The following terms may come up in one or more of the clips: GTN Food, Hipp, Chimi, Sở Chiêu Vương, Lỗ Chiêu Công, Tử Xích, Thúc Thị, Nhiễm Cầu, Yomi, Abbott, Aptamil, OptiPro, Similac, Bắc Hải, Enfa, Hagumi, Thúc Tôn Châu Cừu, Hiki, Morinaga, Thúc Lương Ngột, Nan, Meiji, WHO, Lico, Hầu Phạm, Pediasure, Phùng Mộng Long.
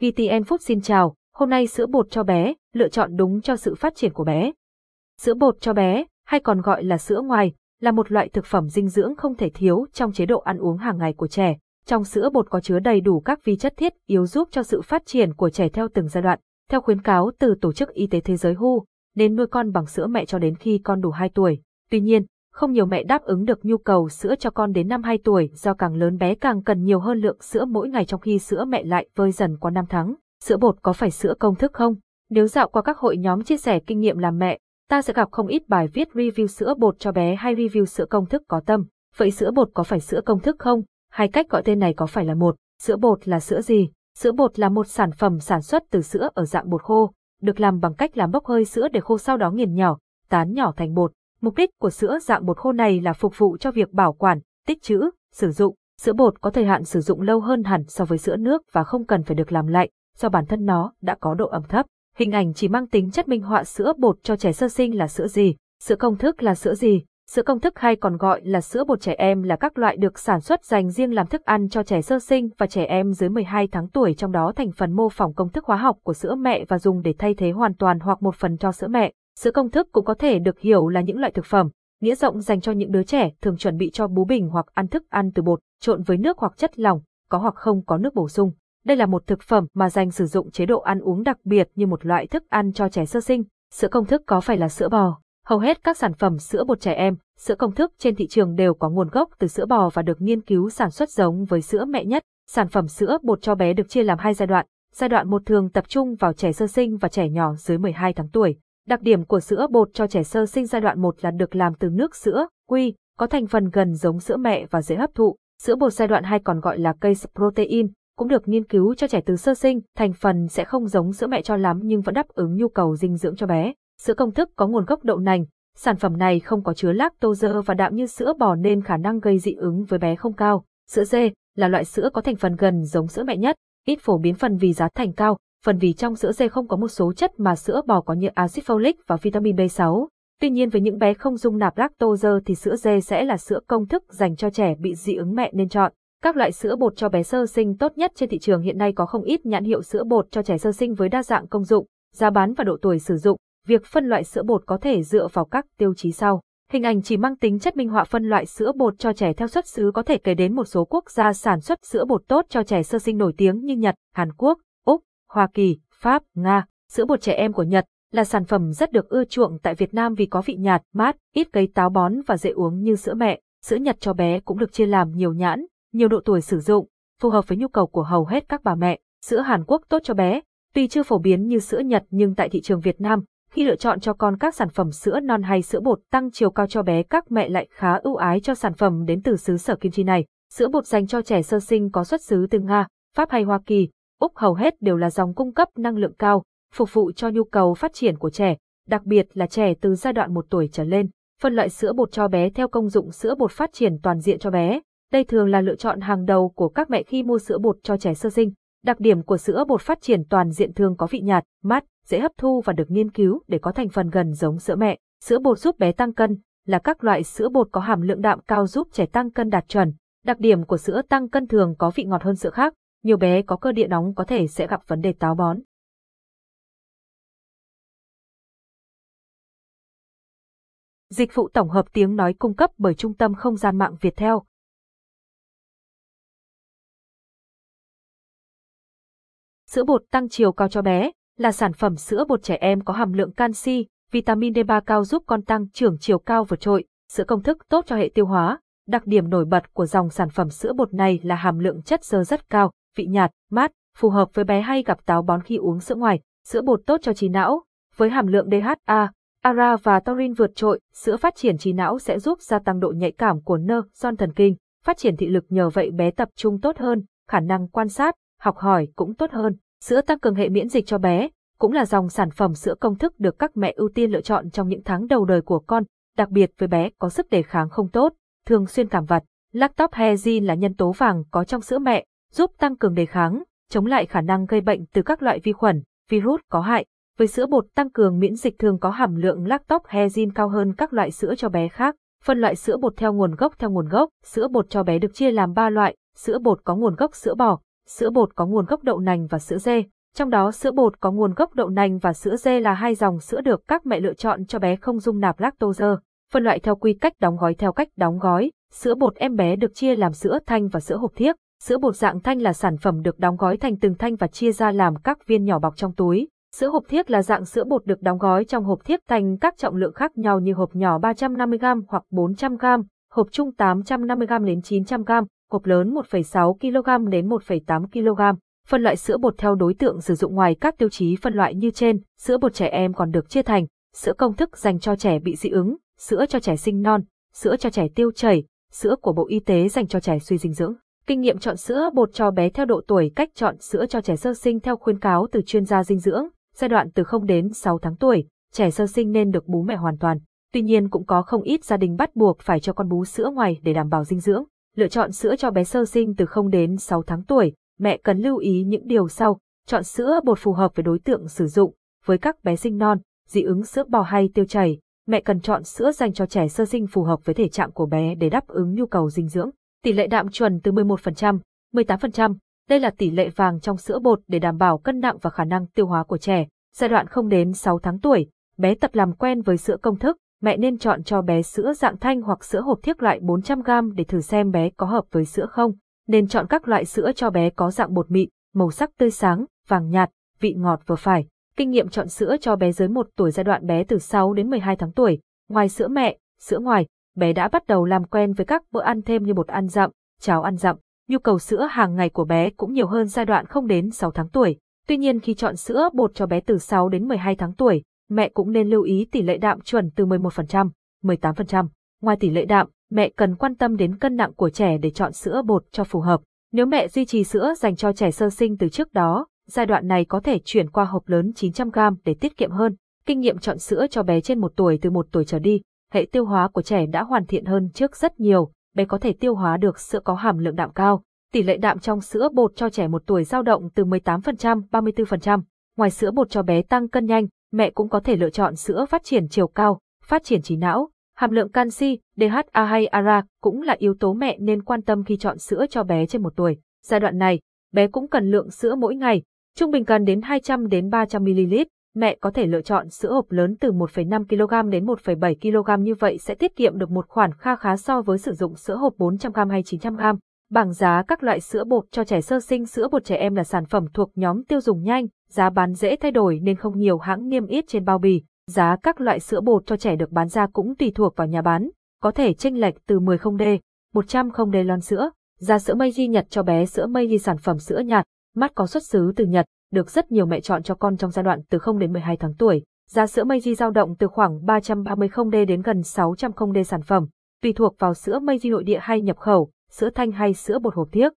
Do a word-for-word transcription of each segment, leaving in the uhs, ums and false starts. giê tê en Food xin chào, hôm nay sữa bột cho bé, lựa chọn đúng cho sự phát triển của bé. Sữa bột cho bé, hay còn gọi là sữa ngoài, là một loại thực phẩm dinh dưỡng không thể thiếu trong chế độ ăn uống hàng ngày của trẻ. Trong sữa bột có chứa đầy đủ các vi chất thiết yếu giúp cho sự phát triển của trẻ theo từng giai đoạn. Theo khuyến cáo từ Tổ chức Y tế Thế giới W H O, nên nuôi con bằng sữa mẹ cho đến khi con đủ hai tuổi. Tuy nhiên, không nhiều mẹ đáp ứng được nhu cầu sữa cho con đến năm hai tuổi do càng lớn bé càng cần nhiều hơn lượng sữa mỗi ngày, trong khi sữa mẹ lại vơi dần qua năm tháng. Sữa bột có phải sữa công thức không? Nếu dạo qua các hội nhóm chia sẻ kinh nghiệm làm mẹ, ta sẽ gặp không ít bài viết review sữa bột cho bé hay review sữa công thức có tâm. Vậy sữa bột có phải sữa công thức không? Hai cách gọi tên này có phải là một? Sữa bột là sữa gì? Sữa bột là một sản phẩm sản xuất từ sữa ở dạng bột khô, được làm bằng cách làm bốc hơi sữa để khô sau đó nghiền nhỏ, tán nhỏ thành bột. Mục đích của sữa dạng bột khô này là phục vụ cho việc bảo quản, tích trữ, sử dụng. Sữa bột có thời hạn sử dụng lâu hơn hẳn so với sữa nước và không cần phải được làm lạnh, do bản thân nó đã có độ ẩm thấp. Hình ảnh chỉ mang tính chất minh họa. Sữa bột cho trẻ sơ sinh là sữa gì? Sữa công thức là sữa gì? Sữa công thức hay còn gọi là sữa bột trẻ em là các loại được sản xuất dành riêng làm thức ăn cho trẻ sơ sinh và trẻ em dưới mười hai tháng tuổi, trong đó thành phần mô phỏng công thức hóa học của sữa mẹ và dùng để thay thế hoàn toàn hoặc một phần cho sữa mẹ. Sữa công thức cũng có thể được hiểu là những loại thực phẩm, nghĩa rộng dành cho những đứa trẻ thường chuẩn bị cho bú bình hoặc ăn thức ăn từ bột, trộn với nước hoặc chất lỏng, có hoặc không có nước bổ sung. Đây là một thực phẩm mà dành sử dụng chế độ ăn uống đặc biệt như một loại thức ăn cho trẻ sơ sinh. Sữa công thức có phải là sữa bò? Hầu hết các sản phẩm sữa bột trẻ em, sữa công thức trên thị trường đều có nguồn gốc từ sữa bò và được nghiên cứu sản xuất giống với sữa mẹ nhất. Sản phẩm sữa bột cho bé được chia làm hai giai đoạn. Giai đoạn một thường tập trung vào trẻ sơ sinh và trẻ nhỏ dưới mười hai tháng tuổi. Đặc điểm của sữa bột cho trẻ sơ sinh giai đoạn một là được làm từ nước sữa, quy, có thành phần gần giống sữa mẹ và dễ hấp thụ. Sữa bột giai đoạn hai còn gọi là case protein, cũng được nghiên cứu cho trẻ từ sơ sinh, thành phần sẽ không giống sữa mẹ cho lắm nhưng vẫn đáp ứng nhu cầu dinh dưỡng cho bé. Sữa công thức có nguồn gốc đậu nành, sản phẩm này không có chứa lactose và đạm như sữa bò nên khả năng gây dị ứng với bé không cao. Sữa dê là loại sữa có thành phần gần giống sữa mẹ nhất, ít phổ biến phần vì giá thành cao, phần vì trong sữa dê không có một số chất mà sữa bò có như axit folic và vitamin B sáu. Tuy nhiên với những bé không dung nạp lactose thì sữa dê sẽ là sữa công thức dành cho trẻ bị dị ứng mẹ nên chọn. Các loại sữa bột cho bé sơ sinh tốt nhất trên thị trường hiện nay có không ít nhãn hiệu sữa bột cho trẻ sơ sinh với đa dạng công dụng, giá bán và độ tuổi sử dụng. Việc phân loại sữa bột có thể dựa vào các tiêu chí sau. Hình ảnh chỉ mang tính chất minh họa. Phân loại sữa bột cho trẻ theo xuất xứ có thể kể đến một số quốc gia sản xuất sữa bột tốt cho trẻ sơ sinh nổi tiếng như Nhật, Hàn Quốc, Úc, Hoa Kỳ, Pháp, Nga. Sữa bột trẻ em của Nhật là sản phẩm rất được ưa chuộng tại Việt Nam vì có vị nhạt, mát, ít gây táo bón và dễ uống như sữa mẹ. Sữa Nhật cho bé cũng được chia làm nhiều nhãn, nhiều độ tuổi sử dụng, phù hợp với nhu cầu của hầu hết các bà mẹ. Sữa Hàn Quốc tốt cho bé, tuy chưa phổ biến như sữa Nhật nhưng tại thị trường Việt Nam, khi lựa chọn cho con các sản phẩm sữa non hay sữa bột tăng chiều cao cho bé, các mẹ lại khá ưu ái cho sản phẩm đến từ xứ sở kim chi này. Sữa bột dành cho trẻ sơ sinh có xuất xứ từ Nga, Pháp hay Hoa Kỳ, Úc hầu hết đều là dòng cung cấp năng lượng cao, phục vụ cho nhu cầu phát triển của trẻ, đặc biệt là trẻ từ giai đoạn một tuổi trở lên. Phân loại sữa bột cho bé theo công dụng. Sữa bột phát triển toàn diện cho bé. Đây thường là lựa chọn hàng đầu của các mẹ khi mua sữa bột cho trẻ sơ sinh. Đặc điểm của sữa bột phát triển toàn diện thường có vị nhạt, mát, dễ hấp thu và được nghiên cứu để có thành phần gần giống sữa mẹ. Sữa bột giúp bé tăng cân là các loại sữa bột có hàm lượng đạm cao giúp trẻ tăng cân đạt chuẩn. Đặc điểm của sữa tăng cân thường có vị ngọt hơn sữa khác. Nhiều bé có cơ địa nóng có thể sẽ gặp vấn đề táo bón. Dịch vụ tổng hợp tiếng nói cung cấp bởi Trung tâm Không gian mạng Việt Theo. Sữa bột tăng chiều cao cho bé là sản phẩm sữa bột trẻ em có hàm lượng canxi, vitamin D ba cao giúp con tăng trưởng chiều cao vượt trội. Sữa công thức tốt cho hệ tiêu hóa. Đặc điểm nổi bật của dòng sản phẩm sữa bột này là hàm lượng chất xơ rất cao, vị nhạt, mát, phù hợp với bé hay gặp táo bón khi uống sữa ngoài. Sữa bột tốt cho trí não. Với hàm lượng đê hát a, ara và taurin vượt trội, sữa phát triển trí não sẽ giúp gia tăng độ nhạy cảm của nơ son thần kinh, phát triển thị lực, nhờ vậy bé tập trung tốt hơn, khả năng quan sát, học hỏi cũng tốt hơn. Sữa tăng cường hệ miễn dịch cho bé cũng là dòng sản phẩm sữa công thức được các mẹ ưu tiên lựa chọn trong những tháng đầu đời của con, đặc biệt với bé có sức đề kháng không tốt, thường xuyên cảm vặt. Lactobhegin là nhân tố vàng có trong sữa mẹ, giúp tăng cường đề kháng, chống lại khả năng gây bệnh từ các loại vi khuẩn, virus có hại. Với sữa bột tăng cường miễn dịch thường có hàm lượng lactobhegin cao hơn các loại sữa cho bé khác. Phân loại sữa bột theo nguồn gốc. Theo nguồn gốc, sữa bột cho bé được chia làm ba loại: sữa bột có nguồn gốc sữa bò, Sữa bột có nguồn gốc đậu nành và sữa dê. Trong đó sữa bột có nguồn gốc đậu nành và sữa dê là hai dòng sữa được các mẹ lựa chọn cho bé không dung nạp lactose. Phân loại theo quy cách đóng gói theo cách đóng gói, sữa bột em bé được chia làm sữa thanh và sữa hộp thiếc. Sữa bột dạng thanh là sản phẩm được đóng gói thành từng thanh và chia ra làm các viên nhỏ bọc trong túi. Sữa hộp thiếc là dạng sữa bột được đóng gói trong hộp thiếc thành các trọng lượng khác nhau như hộp nhỏ ba trăm năm mươi gam hoặc bốn trăm gam, hộp trung tám trăm năm mươi gam đến chín trăm gam, hộp lớn một phẩy sáu ki lô gam đến một phẩy tám ki lô gam. Phân loại sữa bột theo đối tượng sử dụng ngoài các tiêu chí phân loại như trên, sữa bột trẻ em còn được chia thành sữa công thức dành cho trẻ bị dị ứng, sữa cho trẻ sinh non, sữa cho trẻ tiêu chảy, sữa của Bộ Y tế dành cho trẻ suy dinh dưỡng. Kinh nghiệm chọn sữa bột cho bé theo độ tuổi, cách chọn sữa cho trẻ sơ sinh theo khuyến cáo từ chuyên gia dinh dưỡng, giai đoạn từ không đến sáu tháng tuổi, trẻ sơ sinh nên được bú mẹ hoàn toàn. Tuy nhiên cũng có không ít gia đình bắt buộc phải cho con bú sữa ngoài để đảm bảo dinh dưỡng. Lựa chọn sữa cho bé sơ sinh từ không đến sáu tháng tuổi, mẹ cần lưu ý những điều sau. Chọn sữa bột phù hợp với đối tượng sử dụng. Với các bé sinh non, dị ứng sữa bò hay tiêu chảy, mẹ cần chọn sữa dành cho trẻ sơ sinh phù hợp với thể trạng của bé để đáp ứng nhu cầu dinh dưỡng. Tỷ lệ đạm chuẩn từ mười một phần trăm, mười tám phần trăm. Đây là tỷ lệ vàng trong sữa bột để đảm bảo cân nặng và khả năng tiêu hóa của trẻ. Giai đoạn không đến sáu tháng tuổi, bé tập làm quen với sữa công thức. Mẹ nên chọn cho bé sữa dạng thanh hoặc sữa hộp thiếc loại bốn trăm gam để thử xem bé có hợp với sữa không. Nên chọn các loại sữa cho bé có dạng bột mịn, màu sắc tươi sáng, vàng nhạt, vị ngọt vừa phải. Kinh nghiệm chọn sữa cho bé dưới một tuổi, giai đoạn bé từ sáu đến mười hai tháng tuổi. Ngoài sữa mẹ, sữa ngoài, bé đã bắt đầu làm quen với các bữa ăn thêm như bột ăn dặm, cháo ăn dặm. Nhu cầu sữa hàng ngày của bé cũng nhiều hơn giai đoạn không đến sáu tháng tuổi. Tuy nhiên khi chọn sữa bột cho bé từ sáu đến mười hai tháng tuổi, mẹ cũng nên lưu ý tỷ lệ đạm chuẩn từ mười một phần trăm, mười tám phần trăm. Ngoài tỷ lệ đạm, mẹ cần quan tâm đến cân nặng của trẻ để chọn sữa bột cho phù hợp. Nếu mẹ duy trì sữa dành cho trẻ sơ sinh từ trước đó, giai đoạn này có thể chuyển qua hộp lớn chín trăm gam để tiết kiệm hơn. Kinh nghiệm chọn sữa cho bé trên một tuổi, từ một tuổi trở đi, hệ tiêu hóa của trẻ đã hoàn thiện hơn trước rất nhiều, bé có thể tiêu hóa được sữa có hàm lượng đạm cao. Tỷ lệ đạm trong sữa bột cho trẻ một tuổi dao động từ mười tám phần trăm, ba mươi tư phần trăm. Ngoài sữa bột cho bé tăng cân nhanh, mẹ cũng có thể lựa chọn sữa phát triển chiều cao, phát triển trí não. Hàm lượng canxi, đê hát a hay a rờ a cũng là yếu tố mẹ nên quan tâm khi chọn sữa cho bé trên một tuổi. Giai đoạn này, bé cũng cần lượng sữa mỗi ngày, trung bình cần đến hai trăm đến ba trăm mi li lít. Mẹ có thể lựa chọn sữa hộp lớn từ một phẩy năm ki lô gam đến một phẩy bảy ki lô gam, như vậy sẽ tiết kiệm được một khoản kha khá so với sử dụng sữa hộp bốn trăm gam hay chín trăm gam. Bảng giá các loại sữa bột cho trẻ sơ sinh. Sữa bột trẻ em là sản phẩm thuộc nhóm tiêu dùng nhanh, giá bán dễ thay đổi nên không nhiều hãng niêm yết trên bao bì. Giá các loại sữa bột cho trẻ được bán ra cũng tùy thuộc vào nhà bán, có thể chênh lệch từ mười không đô, một trăm đô lon sữa. Giá sữa Meiji Nhật cho bé. Sữa Meiji, sản phẩm sữa Nhật, mát có xuất xứ từ Nhật, được rất nhiều mẹ chọn cho con trong giai đoạn từ không đến mười hai tháng tuổi. Giá sữa Meiji dao động từ khoảng ba trăm ba mươi đô đến gần sáu trăm đô sản phẩm, tùy thuộc vào sữa Meiji nội địa hay nhập khẩu, sữa thanh hay sữa bột hộp thiếc.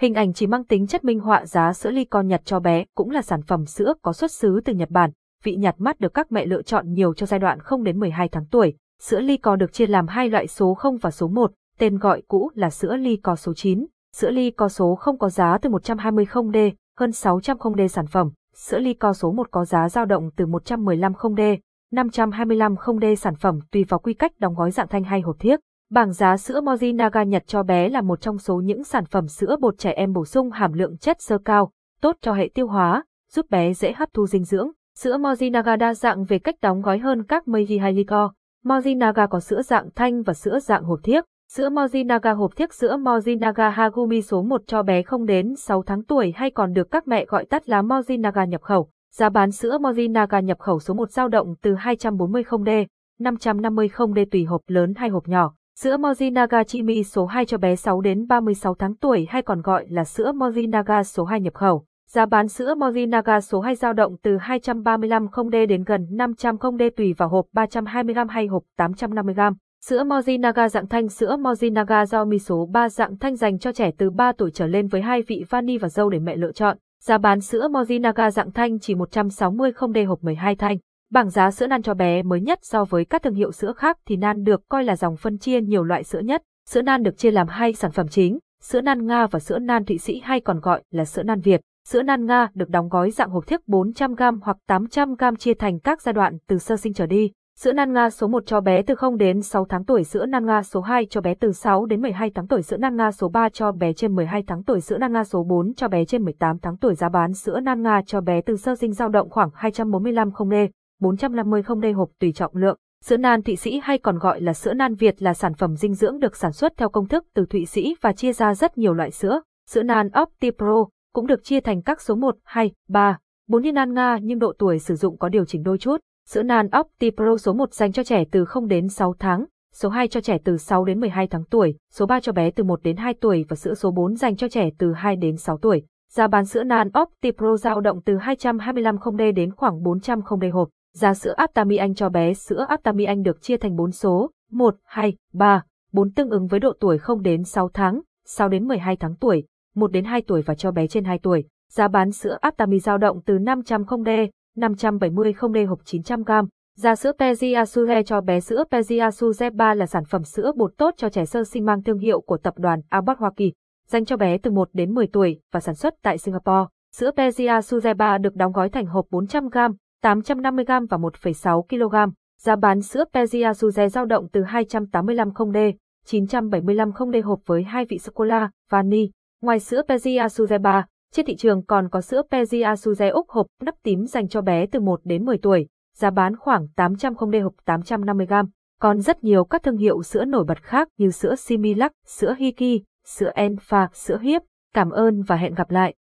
Hình ảnh chỉ mang tính chất minh họa. Giá sữa ly con Nhật cho bé cũng là sản phẩm sữa có xuất xứ từ Nhật Bản, vị nhạt mát được các mẹ lựa chọn nhiều cho giai đoạn không đến mười hai tháng tuổi. Sữa ly co được chia làm hai loại, số không và số một, tên gọi cũ là sữa ly co số chín. Sữa ly co số không có giá từ một trăm hai mươi đô, hơn sáu trăm đô sản phẩm. Sữa ly co số một có giá dao động từ một trăm mười lăm đô, năm trăm hai mươi lăm đô sản phẩm, tùy vào quy cách đóng gói dạng thanh hay hộp thiếc. Bảng giá sữa Morinaga Nhật cho bé là một trong số những sản phẩm sữa bột trẻ em bổ sung hàm lượng chất xơ cao, tốt cho hệ tiêu hóa, giúp bé dễ hấp thu dinh dưỡng. Sữa Morinaga đa dạng về cách đóng gói hơn các Meiji hay Lico. Morinaga có sữa dạng thanh và sữa dạng hộp thiếc. Sữa Morinaga hộp thiếc. Sữa Morinaga Hagumi số một cho bé không đến sáu tháng tuổi, hay còn được các mẹ gọi tắt là Morinaga nhập khẩu. Giá bán sữa Morinaga nhập khẩu số một dao động từ hai trăm bốn mươi đô, năm trăm năm mươi đô tùy hộp lớn hay hộp nhỏ. Sữa Morinaga Chimi số hai cho bé sáu đến ba mươi sáu tháng tuổi, hay còn gọi là sữa Morinaga số hai nhập khẩu. Giá bán sữa Morinaga số hai dao động từ hai trăm ba mươi lăm đô đến gần năm trăm đô tùy vào hộp ba trăm hai mươi gam hay hộp tám trăm năm mươi gam. Sữa Morinaga dạng thanh. Sữa Morinaga Yomi số ba dạng thanh dành cho trẻ từ ba tuổi trở lên với hai vị vani và dâu để mẹ lựa chọn. Giá bán sữa Morinaga dạng thanh chỉ một trăm sáu mươi đô hộp mười hai thanh. Bảng giá sữa Nan cho bé mới nhất. So với các thương hiệu sữa khác thì Nan được coi là dòng phân chia nhiều loại sữa nhất. Sữa Nan được chia làm hai sản phẩm chính, sữa Nan Nga và sữa Nan Thụy Sĩ, hay còn gọi là sữa Nan Việt. Sữa Nan Nga được đóng gói dạng hộp thiếc bốn trăm gam hoặc tám trăm gam chia thành các giai đoạn từ sơ sinh trở đi. Sữa Nan Nga số một cho bé từ không đến sáu tháng tuổi, sữa Nan Nga số hai cho bé từ sáu đến mười hai tháng tuổi, sữa Nan Nga số ba cho bé trên mười hai tháng tuổi, sữa Nan Nga số bốn cho bé trên mười tám tháng tuổi. Giá bán sữa Nan Nga cho bé từ sơ sinh dao động khoảng hai trăm bốn mươi lăm nghìn đê, bốn trăm năm mươi nghìn đê hộp tùy trọng lượng. Sữa Nan Thụy Sĩ hay còn gọi là sữa Nan Việt là sản phẩm dinh dưỡng được sản xuất theo công thức từ Thụy Sĩ và chia ra rất nhiều loại sữa. Sữa Nan OptiPro cũng được chia thành các số một, hai, ba, bốn như Nan Nga nhưng độ tuổi sử dụng có điều chỉnh đôi chút. Sữa Nan OptiPro số một dành cho trẻ từ không đến sáu tháng, số hai cho trẻ từ sáu đến mười hai tháng tuổi, số ba cho bé từ một đến hai tuổi và sữa số bốn dành cho trẻ từ hai đến sáu tuổi. Giá bán sữa Nan OptiPro dao động từ hai trăm hai mươi lăm nghìn đê đến khoảng bốn trăm nghìn đê hộp. Giá sữa Aptamil Anh cho bé, sữa Aptamil Anh được chia thành bốn số, một, hai, ba, bốn tương ứng với độ tuổi không đến sáu tháng, sáu đến mười hai tháng tuổi, một đến hai tuổi và cho bé trên hai tuổi. Giá bán sữa Aptamil dao động từ năm trăm nghìn đê, năm trăm bảy mươi nghìn đê hộp chín trăm gam. Giá sữa Pediasure cho bé, sữa Pediasure ba là sản phẩm sữa bột tốt cho trẻ sơ sinh mang thương hiệu của tập đoàn Abbott Hoa Kỳ, dành cho bé từ một đến mười tuổi và sản xuất tại Singapore. Sữa Pediasure ba được đóng gói thành hộp bốn trăm gam, tám trăm năm mươi gam và một phẩy sáu ki lô gam. Giá bán sữa Pediasure dao động từ hai trăm tám mươi lăm nghìn đê, chín trăm bảy mươi lăm nghìn đê hộp với hai vị sô-cô-la, vani. Ngoài sữa Pediasure ba, trên thị trường còn có sữa Pediasure Úc hộp nắp tím dành cho bé từ một đến mười tuổi, giá bán khoảng tám trăm nghìn đê hộp tám trăm năm mươi gam. Còn rất nhiều các thương hiệu sữa nổi bật khác như sữa Similac, sữa Hiki, sữa Enfa, sữa Hipp. Cảm ơn và hẹn gặp lại!